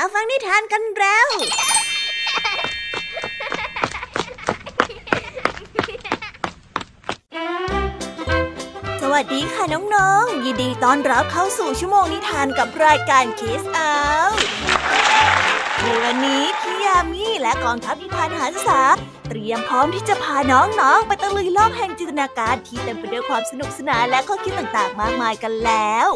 มาฟังนิทานกันแล้วสวัสดีค่ะน้องๆยินดีต้อนรับเข้าสู่ชั่วโมงนิทานกับรายการ Kiss Out วันนี้พี่ยามีและกองทัพนิทานหันษาเตรียมพร้อมที่จะพาน้องๆไปตะลุยโลกแห่งจินตนาการที่เต็มไปด้วยความสนุกสนานและข้อคิดต่างๆมากมายกันแล้ว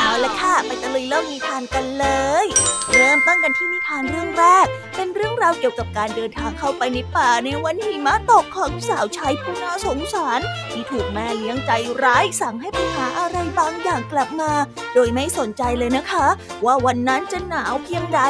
เอาล่ะค่ะไปตะลุยโลกนิทานกันเลยเริ่มต้นกันที่นิทานเรื่องแรกเป็นเรื่องราวเกี่ยวกับการเดินทางเข้าไปในป่าในวันหิมะตกของสาวใช้ผู้น่าสงสารที่ถูกแม่เลี้ยงใจร้ายสั่งให้ไปหาอะไรบางอย่างกลับมาโดยไม่สนใจเลยนะคะว่าวันนั้นจะหนาวเพียงใด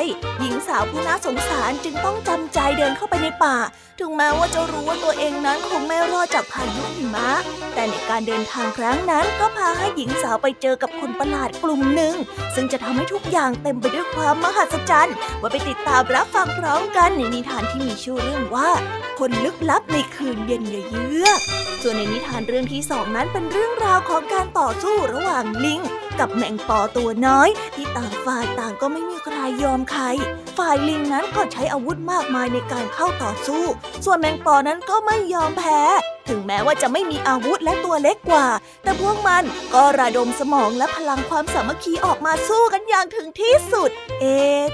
หญิงสาวผู้น่าสงสารจึงต้องจำใจเดินเข้าไปในป่าถึงแม้ว่าจะรู้ว่าตัวเองนั้นคงไม่รอดจากพายุหิมะแต่ในการเดินทางครั้งนั้นก็พาให้หญิงสาวไปเจอกับคนประหลาดกลุ่มหนึ่งซึ่งจะทำให้ทุกอย่างเต็มไปด้วยความมหัศจรรย์ว่าไปติดตามรับฟังพร้อมกันในนิทานที่มีชื่อเรื่องว่าคนลึกลับในคืนเย็นเยือกส่วนในนิทานเรื่องที่สองนั้นเป็นเรื่องราวของการต่อสู้ระหว่างลิงกับแมงปอตัวน้อยที่ต่างฝ่ายต่างก็ไม่มีใครยอมใครฝ่ายลิงนั้นก็ใช้อาวุธมากมายในการเข้าต่อสู้ส่วนแมงปอนั้นก็ไม่ยอมแพ้ถึงแม้ว่าจะไม่มีอาวุธและตัวเล็กกว่าแต่พวกมันก็ระดมสมองและพลังความสามัคคีออกมาสู้กันอย่างถึงที่สุด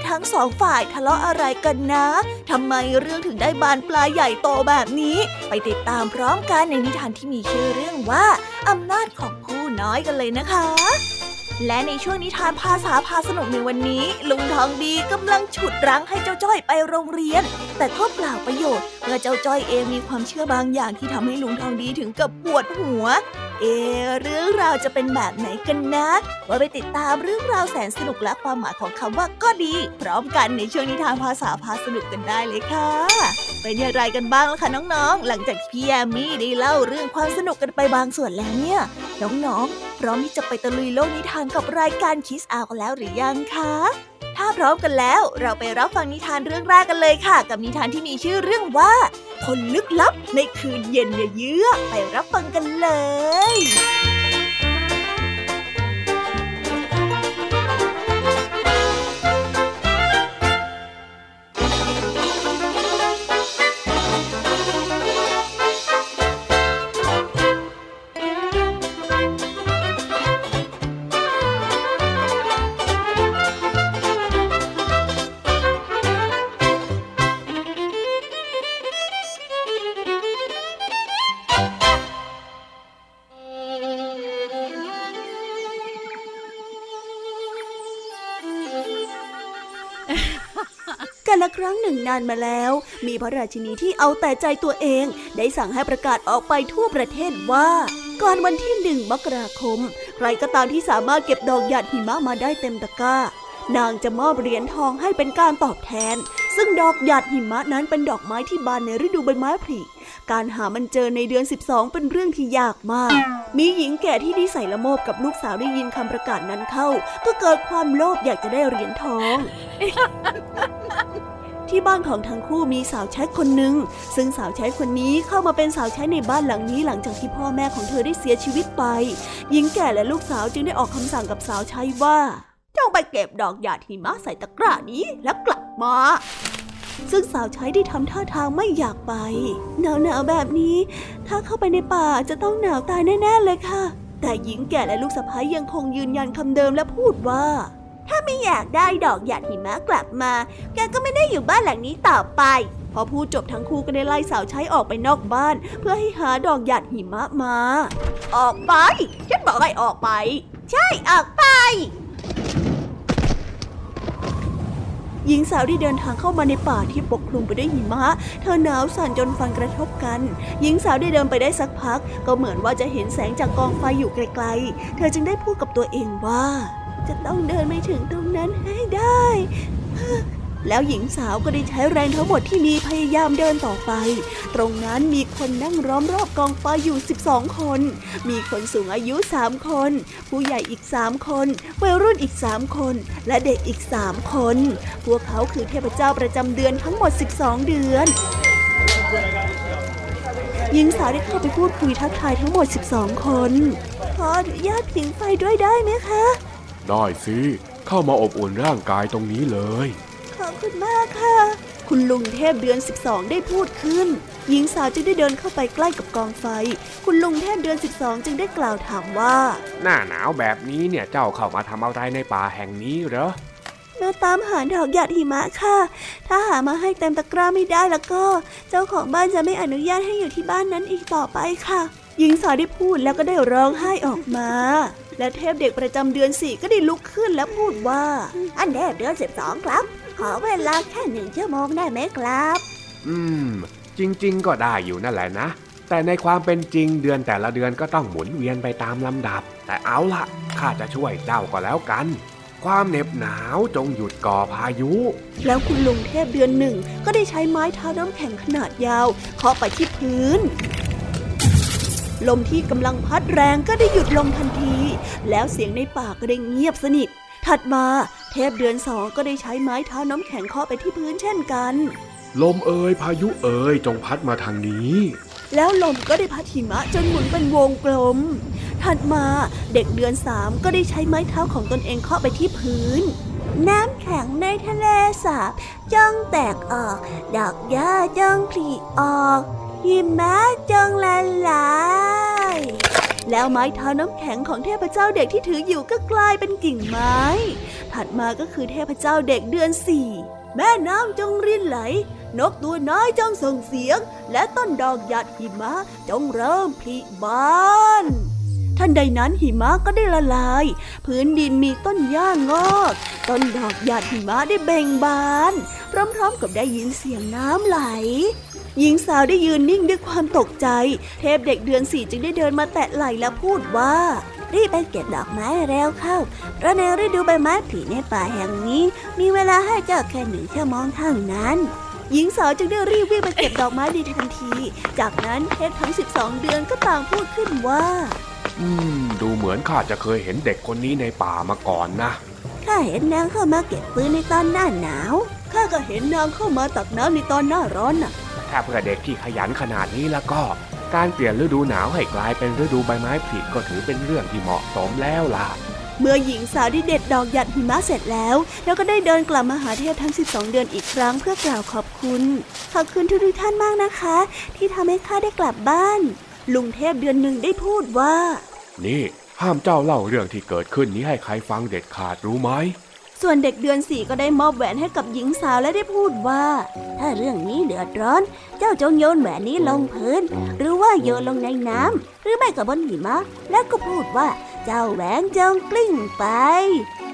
ทั้งสองฝ่ายทะเลาะอะไรกันนะทำไมเรื่องถึงได้บานปลายใหญ่โตแบบนี้ไปติดตามพร้อมกันในนิทานที่มีชื่อเรื่องว่าอำนาจของผู้น้อยกันเลยนะคะและในช่วงนิทานภาษาพาสนุกในวันนี้ลุงทองดีกำลังฉุดรั้งให้เจ้าจ้อยไปโรงเรียนแต่ก็เปล่าประโยชน์เมื่อเจ้าจ้อยเองมีความเชื่อบางอย่างที่ทำให้ลุงทองดีถึงกับปวดหัวเรื่องราวจะเป็นแบบไหนกันนะว่าไปติดตามเรื่องราวแสนสนุกและความหมายของคำว่าก็ดีพร้อมกันในช่วงนิทานภาษาพาสนุกกันได้เลยค่ะเป็นอย่างไรกันบ้างล่ะคะน้องๆหลังจากพี่แยมมี่ได้เล่าเรื่องความสนุกกันไปบางส่วนแล้วเนี่ยน้องๆพร้อมที่จะไปตะลุยโลกนิทานกับรายการคิสอาวกันแล้วหรือยังคะถ้าพร้อมกันแล้วเราไปรับฟังนิทานเรื่องแรกกันเลยค่ะกับนิทานที่มีชื่อเรื่องว่าคนลึกลับในคืนเย็นเยือกไปรับฟังกันเลยครั้งหนึ่งนานมาแล้วมีพระราชินีที่เอาแต่ใจตัวเองได้สั่งให้ประกาศออกไปทั่วประเทศว่าก่อนวันที่1 มกราคมใครก็ตามที่สามารถเก็บดอกหยาดหิมะมาได้เต็มตะกร้านางจะมอบเหรียญทองให้เป็นการตอบแทนซึ่งดอกหยาดหิมะนั้นเป็นดอกไม้ที่บานในฤดูใบไม้ผลิการหามันเจอในเดือน12เป็นเรื่องที่ยากมากมีหญิงแก่ที่นิสัยละโมบกับลูกสาวได้ยินคำประกาศนั้นเข้าก็เกิดความโลภอยากจะได้เหรียญทองที่บ้านของทั้งคู่มีสาวใช้คนหนึ่งซึ่งสาวใช้คนนี้เข้ามาเป็นสาวใช้ในบ้านหลังนี้หลังจากที่พ่อแม่ของเธอได้เสียชีวิตไปหญิงแก่และลูกสาวจึงได้ออกคำสั่งกับสาวใช้ว่าเจ้าไปเก็บดอกหยาดหิมะใส่ตะกร้านี้แล้วกลับมาซึ่งสาวใช้ได้ทำท่าทางไม่อยากไปหนาวๆแบบนี้ถ้าเข้าไปในป่าจะต้องหนาวตายแน่ๆเลยค่ะแต่หญิงแก่และลูกสะใภ้ยังคงยืนยันคำเดิมและพูดว่าถ้าไม่อยากได้ดอกหยาดหิมะกลับมาแกก็ไม่ได้อยู่บ้านหลังนี้ต่อไปพอพูดจบทั้งคู่ก็ได้ไล่สาวใช้ออกไปนอกบ้านเพื่อให้หาดอกหยาดหิมะมาออกไปฉันบอกให้ออกไปใช่ออกไปหญิงสาวได้เดินทางเข้ามาในป่าที่ปกคลุมไปด้วยหิมะเธอหนาวสั่นจนฟันกระทบกันหญิงสาวได้เดินไปได้สักพักก็เหมือนว่าจะเห็นแสงจากกองไฟอยู่ไกลๆเธอจึงได้พูดกับตัวเองว่าจะต้องเดินไปถึงตรงนั้นให้ได้แล้วหญิงสาวก็ได้ใช้แรงทั้งหมดที่มีพยายามเดินต่อไปตรงนั้นมีคนนั่งล้อมรอบกองไฟอยู่12 คนมีคนสูงอายุ3 คนผู้ใหญ่อีก3 คนวัยรุ่นอีก3 คนและเด็กอีก3 คนพวกเขาคือเทพเจ้าประจำเดือนทั้งหมด12 เดือนหญิงสาวได้เข้าไปพูดคุยทักทายทั้งหมด12 คนขออนุญาตผิงไฟด้วยได้ไหมคะได้สิ เข้ามาอบอุ่นร่างกายตรงนี้เลยขอบคุณมากค่ะคุณลุงเทพเดือน12ได้พูดขึ้นหญิงสาวจึงได้เดินเข้าไปใกล้กับกองไฟคุณลุงเทพเดือน12จึงได้กล่าวถามว่าหน้าหนาวแบบนี้เนี่ยเจ้าเข้ามาทำอะไรในป่าแห่งนี้เหรอมาตามหาดอกหยาดหิมะค่ะถ้าหามาให้เต็มตะกร้าไม่ได้แล้วก็เจ้าของบ้านจะไม่อนุญาตให้อยู่ที่บ้านนั้นอีกต่อไปค่ะหญิงสาวได้พูดแล้วก็ได้ร้องไห้ออกมาและเทพเด็กประจำเดือน4ก็ได้ลุกขึ้นและพูดว่าอันเทพเดือน12ครับขอเวลาแค่1 ชั่วโมงได้ไหมครับจริงๆก็ได้อยู่นั่นแหละนะแต่ในความเป็นจริงเดือนแต่ละเดือนก็ต้องหมุนเวียนไปตามลำดับแต่เอาล่ะข้าจะช่วยเจ้าก็แล้วกันความเหน็บหนาวจงหยุดก่อพายุแล้วคุณลุงเทพเดือน1ก็ได้ใช้ไม้เท้าน้ำแข็งขนาดยาวเคาะไปที่พื้นลมที่กำลังพัดแรงก็ได้หยุดลงทันทีแล้วเสียงในป่าก็ได้เงียบสนิทถัดมาเทพเดือน2ก็ได้ใช้ไม้เท้าน้ำแข็งเคาะไปที่พื้นเช่นกันลมเอ่ยพายุเอ่ยจงพัดมาทางนี้แล้วลมก็ได้พัดหิมะจนหมุนเป็นวงกลมถัดมาเด็กเดือน3ก็ได้ใช้ไม้เท้าของตนเองเคาะไปที่พื้นน้ำแข็งในทะเลสาบจงแตกออกดอกหญ้าจงผลิออกหิมะจงละลายแล้วไม้เท้าน้ำแข็งของเทพเจ้าเด็กที่ถืออยู่ก็กลายเป็นกิ่งไม้ถัดมาก็คือเทพเจ้าเด็กเดือน4แม่น้ำจงรินไหลนกตัวน้อยจงส่งเสียงและต้นดอกหยาดหิมะจงเริ่มผลิบานทันใดนั้นหิมะก็ได้ละลายพื้นดินมีต้นหญ้างอกต้นดอกหยาดหิมะได้เบ่งบานพร้อมๆกับได้ยินเสียงน้ำไหลหญิงสาวได้ยืนนิ่งด้วยความตกใจเทพเด็กเดือน4จึงได้เดินมาแตะไหล่และพูดว่ารีบไปเก็บดอกไม้เร็วเข้าเพราะในฤดูใบไม้ผลิในป่าแห่งนี้มีเวลาให้เจ้าแค่1 ชั่วโมงเท่านั้นหญิงสาวจึงได้รีบวิ่งไปเก็บดอกไม้ในทันทีจากนั้นเทพทั้ง12 เดือนก็ต่างพูดขึ้นว่าดูเหมือนข้าจะเคยเห็นเด็กคนนี้ในป่ามาก่อนนะข้าเห็นนางเข้ามาเก็บปืนในตอนหน้าหนาวข้าก็เห็นนางเข้ามาตักน้ำในตอนหน้าร้อนน่ะถ้าเพื่อเด็กที่ขยันขนาดนี้แล้วก็การเปลี่ยนฤดูหนาวให้กลายเป็นฤดูใบไม้ผลิก็ถือเป็นเรื่องที่เหมาะสมแล้วล่ะเมื่อหญิงสาวได้เด็ดดอกหยาดหิมะเสร็จแล้วแล้วก็ได้เดินกลับมาหาเทพทั้ง12 เดือนอีกครั้งเพื่อกล่าวขอบคุณทุกท่านมากนะคะที่ทำให้ข้าได้กลับบ้านลุงเทพเดือน1ได้พูดว่านี่ห้ามเจ้าเล่าเรื่องที่เกิดขึ้นนี้ให้ใครฟังเด็ดขาดรู้ไหมส่วนเด็กเดือน4ก็ได้มอบแหวนให้กับหญิงสาวและได้พูดว่าถ้าเรื่องนี้เดือดร้อนเจ้าจงโยนแหวนนี้ลงพื้นหรือว่าโยนลงในน้ำหรือไม่ก็บนหิมะแล้วก็พูดว่าเจ้าแหวนจงกลิ้งไป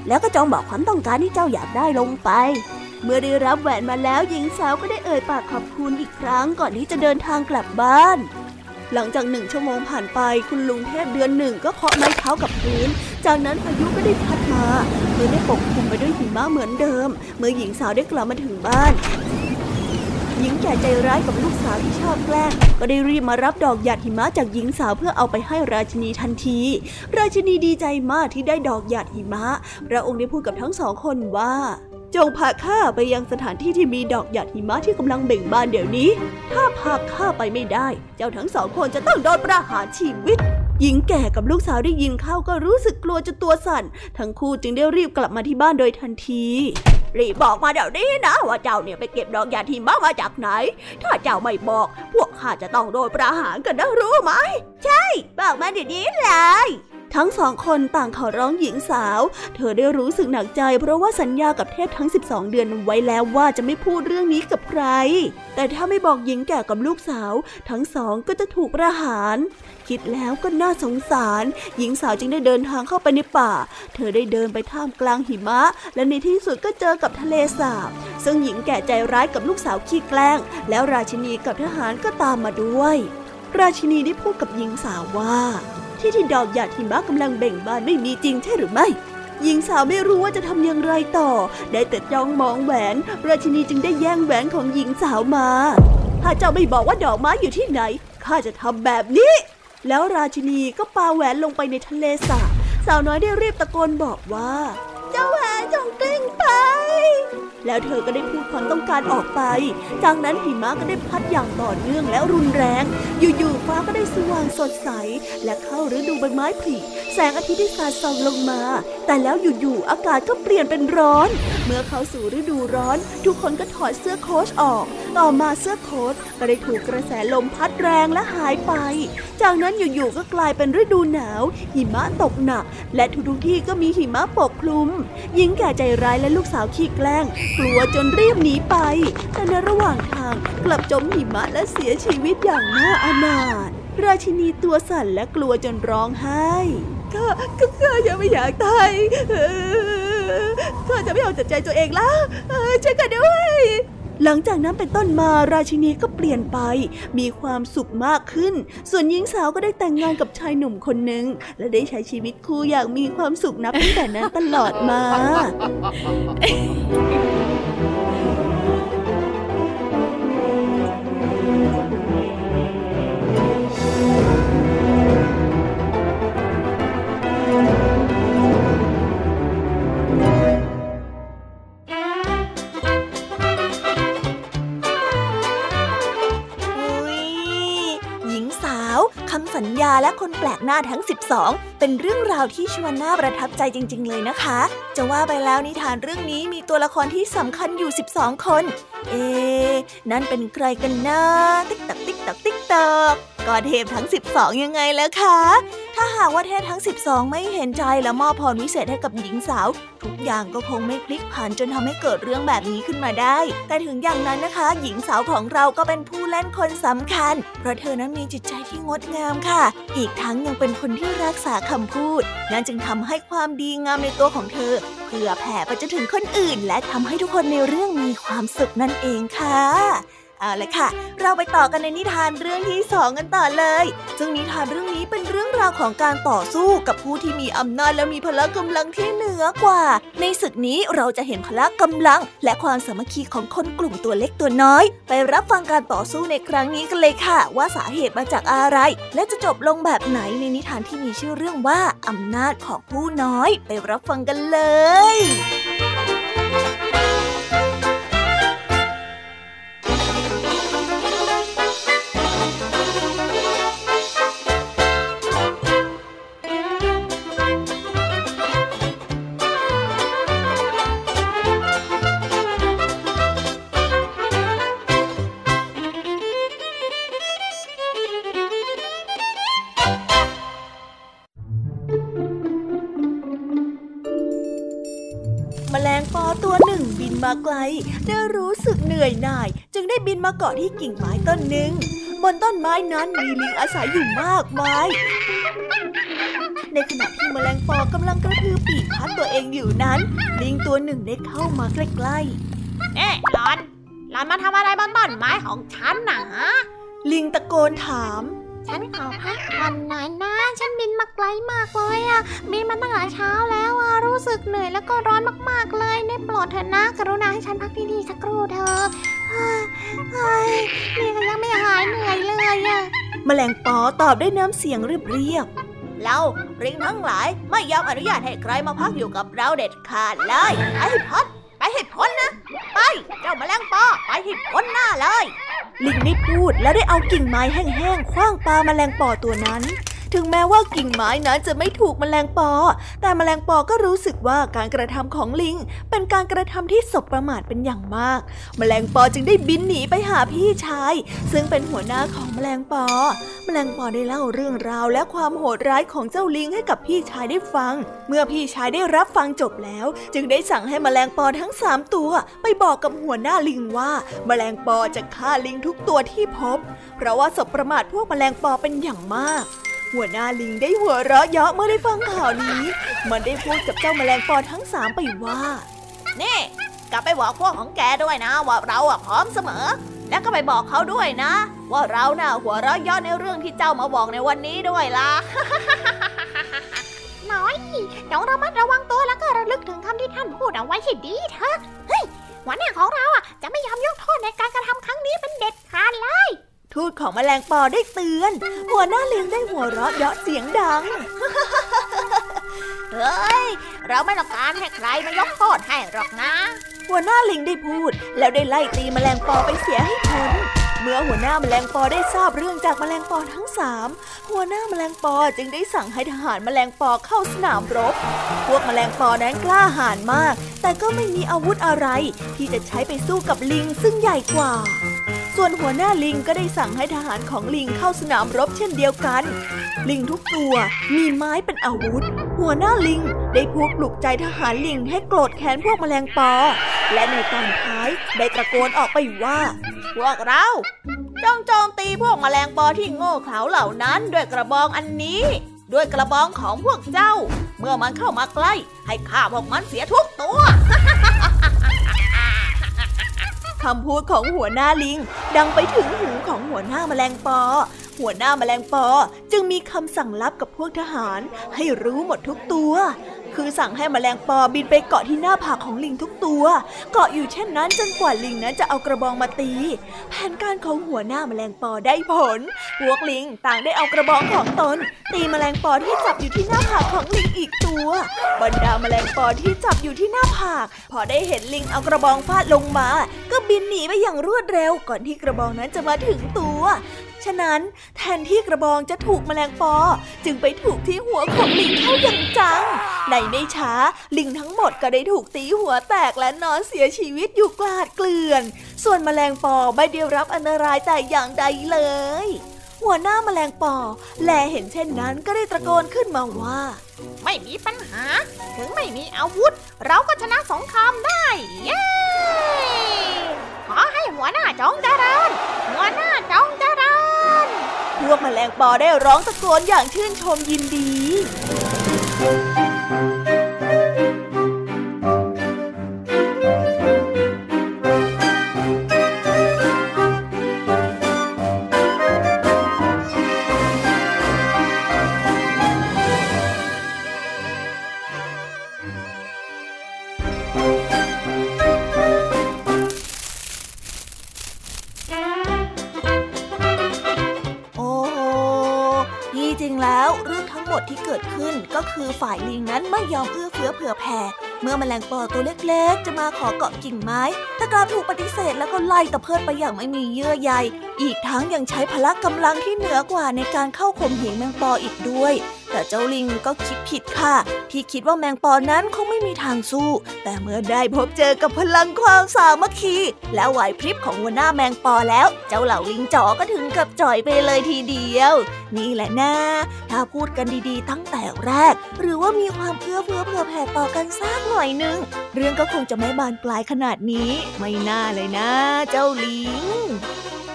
แล้วก็จงบอกความต้องการที่เจ้าอยากได้ลงไปเมื่อได้รับแหวนมาแล้วหญิงสาวก็ได้เอ่ยปากขอบคุณอีกครั้งก่อนที่จะเดินทางกลับบ้านหลังจาก1 ชั่วโมงผ่านไปคุณลุงเทพเดือน1ก็เคาะไม้เท้ากับพื้นจากนั้นพายุก็ได้พัดมาพื้นได้ปกคลุมไปด้วยหิมะเหมือนเดิมเมื่อหญิงสาวได้กลับมาถึงบ้านหญิงแก่ใจร้ายกับลูกสาวที่ชอบแกล้งก็ได้รีบมารับดอกหยาดหิมะจากหญิงสาวเพื่อเอาไปให้ราชินีทันทีราชินีดีใจมากที่ได้ดอกหยาดหิมะพระองค์ได้พูดกับทั้ง2 คนว่าจงพาข้าไปยังสถานที่ที่มีดอกหยาดหิมะที่กำลังเบ่งบานเดี๋ยวนี้ถ้าพาข้าไปไม่ได้เจ้าทั้ง2 คนจะต้องโดนประหารชีวิตหญิงแก่กับลูกสาวได้ยินเข้าก็รู้สึกกลัวจนตัวสั่นทั้งคู่จึงได้รีบกลับมาที่บ้านโดยทันทีรีบบอกมาเดี๋ยวนี้นะว่าเจ้าเนี่ยไปเก็บดอกหยาดหิมะมาจากไหนถ้าเจ้าไม่บอกพวกข้าจะต้องโดนประหารกันนะรู้ไหมใช่บอกมาเดี๋ยวนี้เลยทั้ง2 คนต่างขอร้องหญิงสาวเธอได้รู้สึกหนักใจเพราะว่าสัญญากับเทพทั้ง12 เดือนไว้แล้วว่าจะไม่พูดเรื่องนี้กับใครแต่ถ้าไม่บอกหญิงแก่กับลูกสาวทั้ง2ก็จะถูกประหารคิดแล้วก็น่าสงสารหญิงสาวจึงได้เดินทางเข้าไปในป่าเธอได้เดินไปท่ามกลางหิมะและในที่สุดก็เจอกับทะเลสาบซึ่งหญิงแก่ใจร้ายกับลูกสาวขี้แกล้งแล้วราชินีกับทหารก็ตามมาด้วยราชินีได้พูดกับหญิงสาวว่าที่ดอกหยาดหิมะกำลังเบ่งบานไม่มีจริงใช่หรือไม่หญิงสาวไม่รู้ว่าจะทำอย่างไรต่อได้แต่จ้องมองแหวนราชินีจึงได้แย่งแหวนของหญิงสาวมาถ้าเจ้าไม่บอกว่าดอกไม้อยู่ที่ไหนข้าจะทำแบบนี้แล้วราชินีก็ปาแหวนลงไปในทะเลสาบสาวน้อยได้รีบตะโกนบอกว่าเจ้าแหวนจงกลิ้งไป แล้วเธอก็ได้พูดความต้องการออกไปจากนั้นหิมะก็ได้พัดอย่างต่อเนื่องและรุนแรงอยู่ๆฟ้าก็ได้สว่างสดใสและเข้าฤดูใบไม้ผลิแสงอาทิตย์ได้สาดส่องลงมาแต่แล้วอยู่ๆอากาศก็เปลี่ยนเป็นร้อนเมื่อเข้าสู่ฤดูร้อนทุกคนก็ถอดเสื้อโค้ทออกต่อมาเสื้อโค้ทก็ได้ถูกกระแสลมพัดแรงและหายไปจากนั้นอยู่ๆก็กลายเป็นฤดูหนาวหิมะตกหนักและทุกๆที่ก็มีหิมะปกคลุมหญิงแก่ใจร้ายและลูกสาวขี้แกล้งกลัวจนรีบหนีไปแต่ในระหว่างทางกลับจมหิมะและเสียชีวิตอย่างน่าอนาถราชินีตัวสั่นและกลัวจนร้องไห้ข้ายังไม่อยากตายข้าจะไม่เอาจัดใจตัวเองแล้วช่วยกันด้วยหลังจากนั้นเป็นต้นมาราชินีก็เปลี่ยนไปมีความสุขมากขึ้นส่วนหญิงสาวก็ได้แต่งงานกับชายหนุ่มคนหนึ่งและได้ใช้ชีวิตคู่อย่างมีความสุขนับตั้งแต่นั้นตลอดมาและคนแปลกหน้าทั้ง12เป็นเรื่องราวที่ชวนน่าประทับใจจริงๆเลยนะคะจะว่าไปแล้วนิทานเรื่องนี้มีตัวละครที่สำคัญอยู่12คนนั่นเป็นใครกันนะติ๊กตักติ๊กตักติ๊กตักก็เทพทั้ง12ยังไงล่ะคะถ้าหากว่าเทพทั้ง12ไม่เห็นใจและมอบพรวิเศษให้กับหญิงสาวทุกอย่างก็คงไม่พลิกผันจนทำให้เกิดเรื่องแบบนี้ขึ้นมาได้แต่ถึงอย่างนั้นนะคะหญิงสาวของเราก็เป็นผู้เล่นคนสำคัญเพราะเธอนั้นมีจิตใจที่งดงามค่ะอีกทั้งยังเป็นคนที่รักษาคำพูดนั่นจึงทำให้ความดีงามในตัวของเธอเผื่อแผ่ไปจนถึงคนอื่นและทำให้ทุกคนในเรื่องมีความสุขนั่นเองค่ะเอาละค่ะเราไปต่อกันในนิทานเรื่องที่2กันต่อเลยซึ่งนิทานเรื่องนี้เป็นเรื่องราวของการต่อสู้กับผู้ที่มีอำนาจและมีพละกำลังที่เหนือกว่าในศึกนี้เราจะเห็นพละกำลังและความสามัคคีของคนกลุ่มตัวเล็กตัวน้อยไปรับฟังการต่อสู้ในครั้งนี้กันเลยค่ะว่าสาเหตุมาจากอะไรและจะจบลงแบบไหนในนิทานที่มีชื่อเรื่องว่าอำนาจของผู้น้อยไปรับฟังกันเลยมาไกลได้รู้สึกเหนื่อยหน่ายจึงได้บินมาเกาะที่กิ่งไม้ต้นหนึ่งบนต้นไม้นั้นมีลิงอาศัยอยู่มากมายในขณะที่แมลงปอกำลังกระพือปีกพัดตัวเองอยู่นั้นลิงตัวหนึ่งได้เข้ามาใกล้ๆหลอนมาทำอะไรบนต้นไม้ของฉันนะลิงตะโกนถามฉันขอพักผ่อนหน่อยนะฉันบินมาไกลมากเลยบินมาตั้งแต่เช้าแล้วรู้สึกเหนื่อยแล้วก็ร้อนมากๆเลยได้โปรดเถอะนะกรุณาให้ฉันพักดีๆสักครู่เถอะนี่ก็ยังไม่หายเหนื่อยเลยแมลงปอตอบด้วยน้ำเสียงเรียบๆเราลิงทั้งหลายไม่ยอมอนุญาตให้ใครมาพักอยู่กับเราเด็ดขาดเลยไอ้พัดไปให้พ้นนะไปเจ้าแมลงปอไปให้พ้นหน้าเลยลิงไม่พูดและได้เอากิ่งไม้แห้งๆขว้างปาแมลงปอตัวนั้นถึงแม้ว่ากิ่งไม้นั้นจะไม่ถูกแมลงปอแต่แมลงปอก็รู้สึกว่าการกระทำของลิงเป็นการกระทำที่สบประมาทเป็นอย่างมากแมลงปอจึงได้บินหนีไปหาพี่ชายซึ่งเป็นหัวหน้าของแมลงปอแมลงปอได้เล่าเรื่องราวและความโหดร้ายของเจ้าลิงให้กับพี่ชายได้ฟังเมื่อพี่ชายได้รับฟังจบแล้วจึงได้สั่งให้แมลงปอทั้ง3ตัวไปบอกกับหัวหน้าลิงว่าแมลงปอจะฆ่าลิงทุกตัวที่พบเพราะว่าสบประมาทพวกแมลงปอเป็นอย่างมากหัวหน้าลิงได้หัวเราะเยาะเมื่อได้ฟังข่าวนี้มันได้พูดกับเจ้าแมลงปอทั้ง3ไปว่านี่กลับไปบอกพวกของแกด้วยนะว่าเราพร้อมเสมอแล้วก็ไปบอกเขาด้วยนะว่าเราหัวเราะเยาะในเรื่องที่เจ้ามาบอกในวันนี้ด้วยล่ะ น้อยต้องระมัดระวังตัวแล้วก็ระลึกถึงคำที่ท่านพูดเอาไว้ให้ดีเถอะเฮ้ยหัวหน้าของเราจะไม่ยอมยกโทษในการกระทำครั้งนี้เป็นเด็ดขาดเลยทูตของแมลงปอได้เตือนหัวหน้าลิงได้หัวเราะเยาะเสียงดัง เฮ้ยเราไม่ต้องการให้ใครมายกโทษให้หรอกนะหัว หน้าลิงได้พูดแล้วได้ไล่ตีแมลงปอไปเสียให้พ้นเมื่อหัวหน้าแมลงปอได้ทราบเรื่องจากแมลงปอทั้งสามหัวหน้าแมลงปอจึงได้สั่งให้ทหารแมลงปอเข้าสนามรบพวกแมลงปอนั้นกล้าหาญมากแต่ก็ไม่มีอาวุธอะไรที่จะใช้ไปสู้กับลิงซึ่งใหญ่กว่าส่วนหัวหน้าลิงก็ได้สั่งให้ทหารของลิงเข้าสนามรบเช่นเดียวกันลิงทุกตัวมีไม้เป็นอาวุธหัวหน้าลิงได้พูดปลุกใจทหารลิงให้โกรธแค้นพวกแมลงปอและในตอนท้ายได้ตะโกนออกไปว่าพวกเราจงโจมตีพวกแมลงปอที่โง่เขลาเหล่านั้นด้วยกระบองอันนี้ด้วยกระบองของพวกเจ้าเมื่อมันเข้ามาใกล้ให้ฆ่าพวกมันเสียทุกตัว คำพูดของหัวหน้าลิงดังไปถึงหูของหัวหน้าแมลงปอหัวหน้าแมลงปอจึงมีคำสั่งลับกับพวกทหารให้รู้หมดทุกตัวคือสั่งให้แมลงปอบินไปเกาะที่หน้าผากของลิงทุกตัวเกาะอยู่เช่นนั้นจนกว่าลิงนั้นจะเอากระบองมาตีแผนการของหัวหน้าแมลงปอได้ผลพวกลิงต่างได้เอากระบองของตนตีแมลงปอที่จับอยู่ที่หน้าผากของลิงอีกตัวบรรดาแมลงปอที่จับอยู่ที่หน้าผากพอได้เห็นลิงเอากระบองฟาดลงมาก็บินหนีไปอย่างรวดเร็วก่อนที่กระบองนั้นจะมาถึงตัวฉะนั้นแทนที่กระบองจะถูกแมลงปอจึงไปถูกที่หัวของลิงเข้าอย่างจังในไม่ช้าลิงทั้งหมดก็ได้ถูกตีหัวแตกและนอนเสียชีวิตอยู่กลาดเกลื่อนส่วนแมลงปอไม่ได้รับอันตรายแต่อย่างใดเลยหัวหน้าแมลงปอแลเห็นเช่นนั้นก็ได้ตะโกนขึ้นมาว่าไม่มีปัญหาถึงไม่มีอาวุธเราก็ชนะสงครามได้เย้ขอให้หัวหน้าจงเจริญหัวหน้าจงเจริญพวกแมลงปอได้ร้องตะโกนอย่างชื่นชมยินดีฝ่ายลิงนั้นไม่ยอมเอื้อเฟื้อเผื่อแผ่เมื่อแมลงปอตัวเล็กๆจะมาขอเกาะกิ่งไม้แต่กลับถูกปฏิเสธแล้วก็ไล่ตะเพิดไปอย่างไม่มีเยื่อใยอีกทั้งยังใช้พละกำลังที่เหนือกว่าในการเข้าข่มเหงแมงปออีกด้วยแต่เจ้าลิงก็คิดผิดค่ะที่คิดว่าแมงปอนั้นคงไม่มีทางสู้แต่เมื่อได้พบเจอกับพลังความสามัคคีและไหวพริบของหัวหน้าแมงปอแล้วเจ้าเหล่าลิงจ๋อก็ถึงกับจ่อยไปเลยทีเดียวนี่แหละนะถ้าพูดกันดีๆตั้งแต่แรกหรือว่ามีความเอื้อเฟื้อเผื่อแผ่ต่อกันสักหน่อยนึงเรื่องก็คงจะไม่บานปลายขนาดนี้ไม่น่าเลยนะเจ้าลิง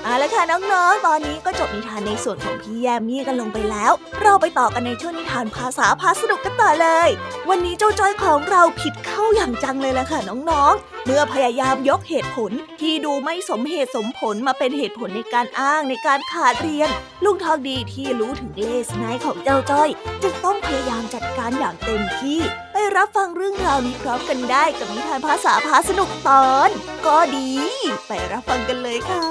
เอาละค่ะน้องๆตอนนี้ก็จบนิทานในส่วนของพี่แยมมี่กันลงไปแล้วเราไปต่อกันในช่วงนิทานภาษาพาสนุกกันต่อเลยวันนี้เจ้าจ้อยของเราผิดเข้าอย่างจังเลยล่ะค่ะน้องๆเมื่อพยายามยกเหตุผลที่ดูไม่สมเหตุสมผลมาเป็นเหตุผลในการอ้างในการขาดเรียนลุงทองดีที่รู้ถึงเลสไนของเจ้าจ้อยจึงต้องพยายามจัดการอย่างเต็มที่ไปรับฟังเรื่องราวนี้พร้อมกันได้กับนิทานภาษาพาสนุกตอนก็ดีไปรับฟังกันเลยค่ะ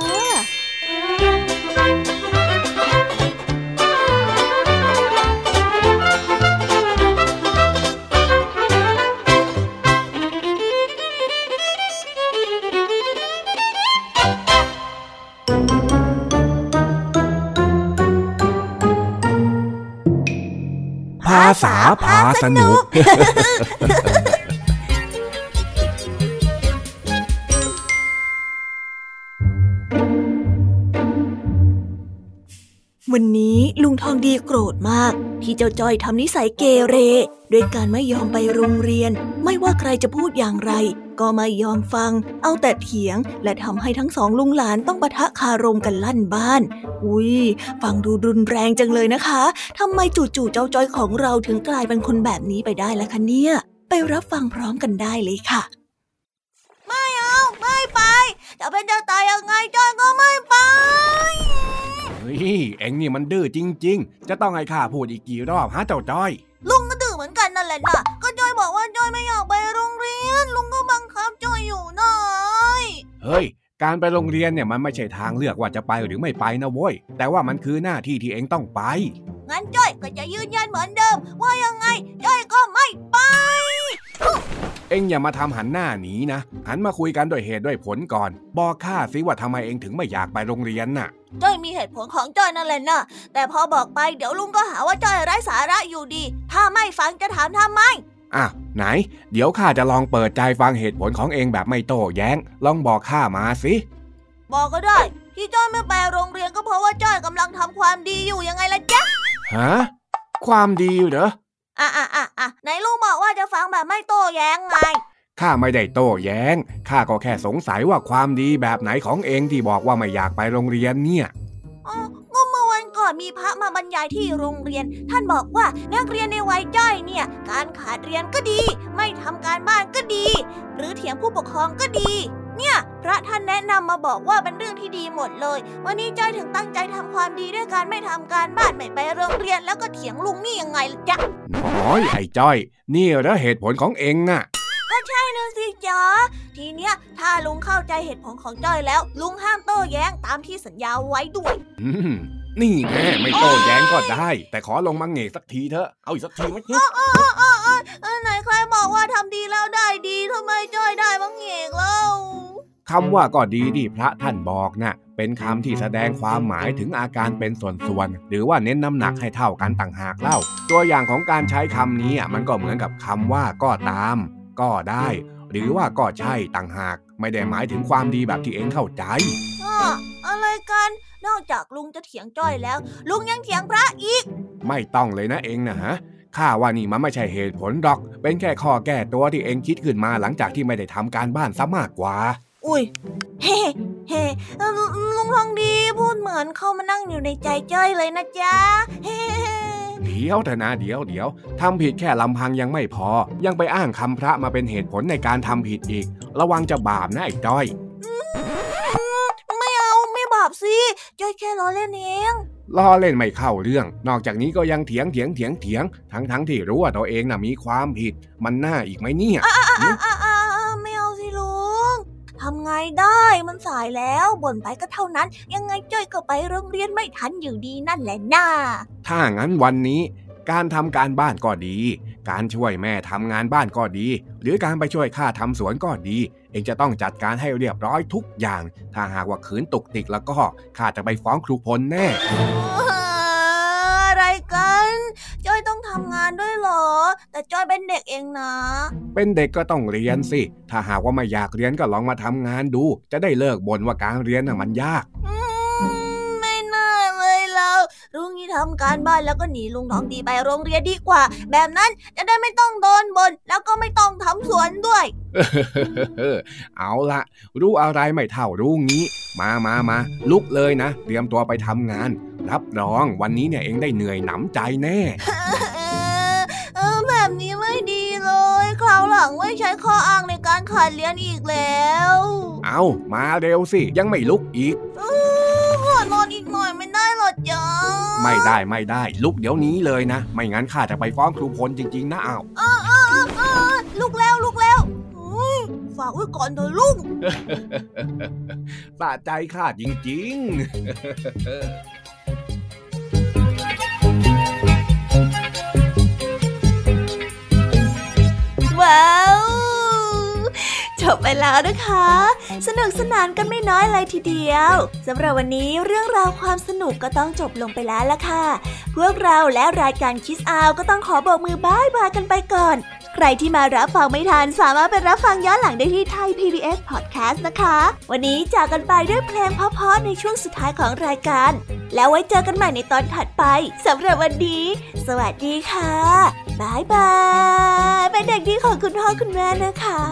ภาษาพาสนุกวันนี้ลุงทองดีโกรธมากที่เจ้าจ้อยทำนิสัยเกเรด้วยการไม่ยอมไปโรงเรียนไม่ว่าใครจะพูดอย่างไรก็ไม่ยอมฟังเอาแต่เถียงและทำให้ทั้งสองลุงหลานต้องปะทะคารมกันลั่นบ้านอุ๊ยฟังดูรุนแรงจังเลยนะคะทำไมจู่ๆเจ้าจ้อยของเราถึงกลายเป็นคนแบบนี้ไปได้ล่ะคะเนี่ยไปรับฟังพร้อมกันได้เลยค่ะไม่เอาไม่ไปจะเป็นจะตายยังไงจ้อยก็ไม่ไปเอ็งนี่มันดื้อจริงๆจะต้องให้ข้าพูดอีกกี่รอบฮะเจ้าจ้อยลุงก็ดื้อเหมือนกันนั่นแหละนะก็จ้อยบอกว่าจ้อยไม่อยากไปโรงเรียนลุงก็บังคับจ้อยอยู่หน่อยเฮ้ยการไปโรงเรียนเนี่ยมันไม่ใช่ทางเลือกว่าจะไปหรือไม่ไปนะโว้ยแต่ว่ามันคือหน้าที่ที่เอ็งต้องไปงั้นจ้อยก็จะยืนยันเหมือนเดิมว่ายังไงจ้อยก็ไม่ไป เอ็งอย่ามาทำหันหน้าหนีนะหันมาคุยกันด้วยเหตุด้วยผลก่อนบอกข้าสิว่าทำไมเอ็งถึงไม่อยากไปโรงเรียนน่ะจ้อยมีเหตุผลของจ้อยนั่นแหละนะแต่พอบอกไปเดี๋ยวลุงก็หาว่าจ้อยไร้สาระอยู่ดีถ้าไม่ฟังจะถามทำไมอ่ะไหนเดี๋ยวข้าจะลองเปิดใจฟังเหตุผลของเอ็งแบบไม่โต้แย้งลองบอกข้ามาสิบอกก็ได้ที่จ้อยไม่ไปโรงเรียนก็เพราะว่าจ้อยกำลังทำความดีอยู่ยังไงล่ะจ๊ะฮะความดีเหรออ่ะไหนลุงบอกว่าจะฟังแบบไม่โต้แย้งไงข้าไม่ได้โต้แย้งข้าก็แค่สงสัยว่าความดีแบบไหนของเองที่บอกว่าไม่อยากไปโรงเรียนเนี่ยอ๋อก็เมื่อวันก่อนมีพระมาบรรยายที่โรงเรียนท่านบอกว่านักเรียนในวัยจ้อยเนี่ยการขาดเรียนก็ดีไม่ทำการบ้านก็ดีหรือเถียงผู้ปกครองก็ดีเนี่ยพระท่านแนะนำมาบอกว่าเป็นเรื่องที่ดีหมดเลยวันนี้จ้อยถึงตั้งใจทำความดีด้วยการไม่ทำการบ้านไม่ไปโรงเรียนแล้วก็เถียงลุงนี่ยังไงล่ะจ๊ะน้อยไอ้จ้อยนี่เหรอเหตุผลของเองน่ะก็ใช่นะสิจ๊ะทีเนี้ยถ้าลุงเข้าใจเหตุผลของจ้อยแล้วลุงห้ามโต้แย้งตามที่สัญญาไว้ด้วยนี่แม่ไม่โต้แย้งก็ได้แต่ขอลงมาเงยสักทีเถอะเอาอีกสักทีมั้ยไหนใครบอกว่าทำดีแล้วได้ดีทำไมจ้อยได้มาเงยแล้วคำว่าก็ดีที่พระท่านบอกนะเป็นคำที่แสดงความหมายถึงอาการเป็นส่วนๆหรือว่าเน้นน้ำหนักให้เท่ากันต่างหากเล่าตัวอย่างของการใช้คำนี้มันก็เหมือนกับคำว่าก็ตามก็ได้หรือว่าก็ใช่ต่างหากไม่ได้หมายถึงความดีแบบที่เองเข้าใจอะไรกันนอกจากลุงจะเถียงจ้อยแล้วลุงยังเถียงพระอีกไม่ต้องเลยนะเองนะฮะข้าว่านี่มันไม่ใช่เหตุผลหรอกเป็นแค่ข้อแก้ตัวที่เองคิดขึ้นมาหลังจากที่ไม่ได้ทำการบ้านซะมากกว่าอุ้ยเฮ้ลุงทองดีพูดเหมือนเข้ามานั่งอยู่ในใจจ้อยเลยนะจ๊ะเดี๋ยวทำผิดแค่ลำพังยังไม่พอยังไปอ้างคำพระมาเป็นเหตุผลในการทำผิดอีกระวังจะบาปนะไอ้จ้อยไม่เอาไม่บาปสิจ้อยแค่ล้อเล่นเองล้อเล่นไม่เข้าเรื่องนอกจากนี้ก็ยังเถียงทั้งที่รู้ว่าตัวเองน่ะมีความผิดมันน่าอีกไหมเนี่ยไม่เอาสิลุงทำไงได้มันสายแล้วบ่นไปก็เท่านั้นยังไงจ้อยก็ไปโรงเรียนไม่ทันอยู่ดีนั่นแหละน่าถ้างั้นวันนี้การทำการบ้านก็ดีการช่วยแม่ทำงานบ้านก็ดีหรือการไปช่วยข้าทำสวนก็ดีเองจะต้องจัดการให้เรียบร้อยทุกอย่างถ้าหากว่าขืนตุกติกแล้วก็ข้าจะไปฟ้องครูพลแน่อะไรกันจ้อยต้องทำงานด้วยเหรอแต่จ้อยเป็นเด็กเองนะเป็นเด็กก็ต้องเรียนสิถ้าหากว่าไม่อยากเรียนก็ลองมาทำงานดูจะได้เลิกบ่นว่าการเรียนน่ะมันยากไม่น่าเลยเราลุงนี่ทำการบ้านแล้วก็หนีลุงทองดีไปโรงเรียนดีกว่าแบบนั้นจะได้ไม่ต้องโดนบ่นแล้วก็ไม่ต้องทำสวนด้วย เอาละรู้อะไรไม่เท่ารู้งี้มาลุกเลยนะเตรียมตัวไปทำงานรับรองวันนี้เนี่ยเองได้เหนื่อยหนำใจแน่ แบบนี้ไม่ดีเลยคราวหลังไม่ใช้ข้ออ้างในการขาดเรียนอีกแล้วเอามาเร็วสิยังไม่ลุกอีกขอนอนอีกหน่อยไม่ได้หรอจ๊ะไม่ได้ลุกเดี๋ยวนี้เลยนะไม่งั้นข้าจะไปฟ้องครูพลจริงๆนะอ้าวลุกแล้วฝากไว้ก่อนเถอะลุงสะใจข้าจริงๆว้าวจบไปแล้วนะคะสนุกสนานกันไม่น้อยเลยทีเดียวสำหรับวันนี้เรื่องราวความสนุกก็ต้องจบลงไปแล้วล่ะค่ะพวกเราและรายการคิสอาวก็ต้องขอโบกมือบ๊ายบายกันไปก่อนใครที่มารับฟังไม่ทันสามารถไปรับฟังย้อนหลังได้ที่ไทย PBS Podcast นะคะวันนี้จากกันไปด้วยเพลงเพราะๆในช่วงสุดท้ายของรายการแล้วไว้เจอกันใหม่ในตอนถัดไปสำหรับวันนี้สวัสดีค่ะบ๊ายบายเป็นเด็กดีของคุณพ่อคุณแม่นะคะ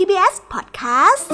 PBS Podcast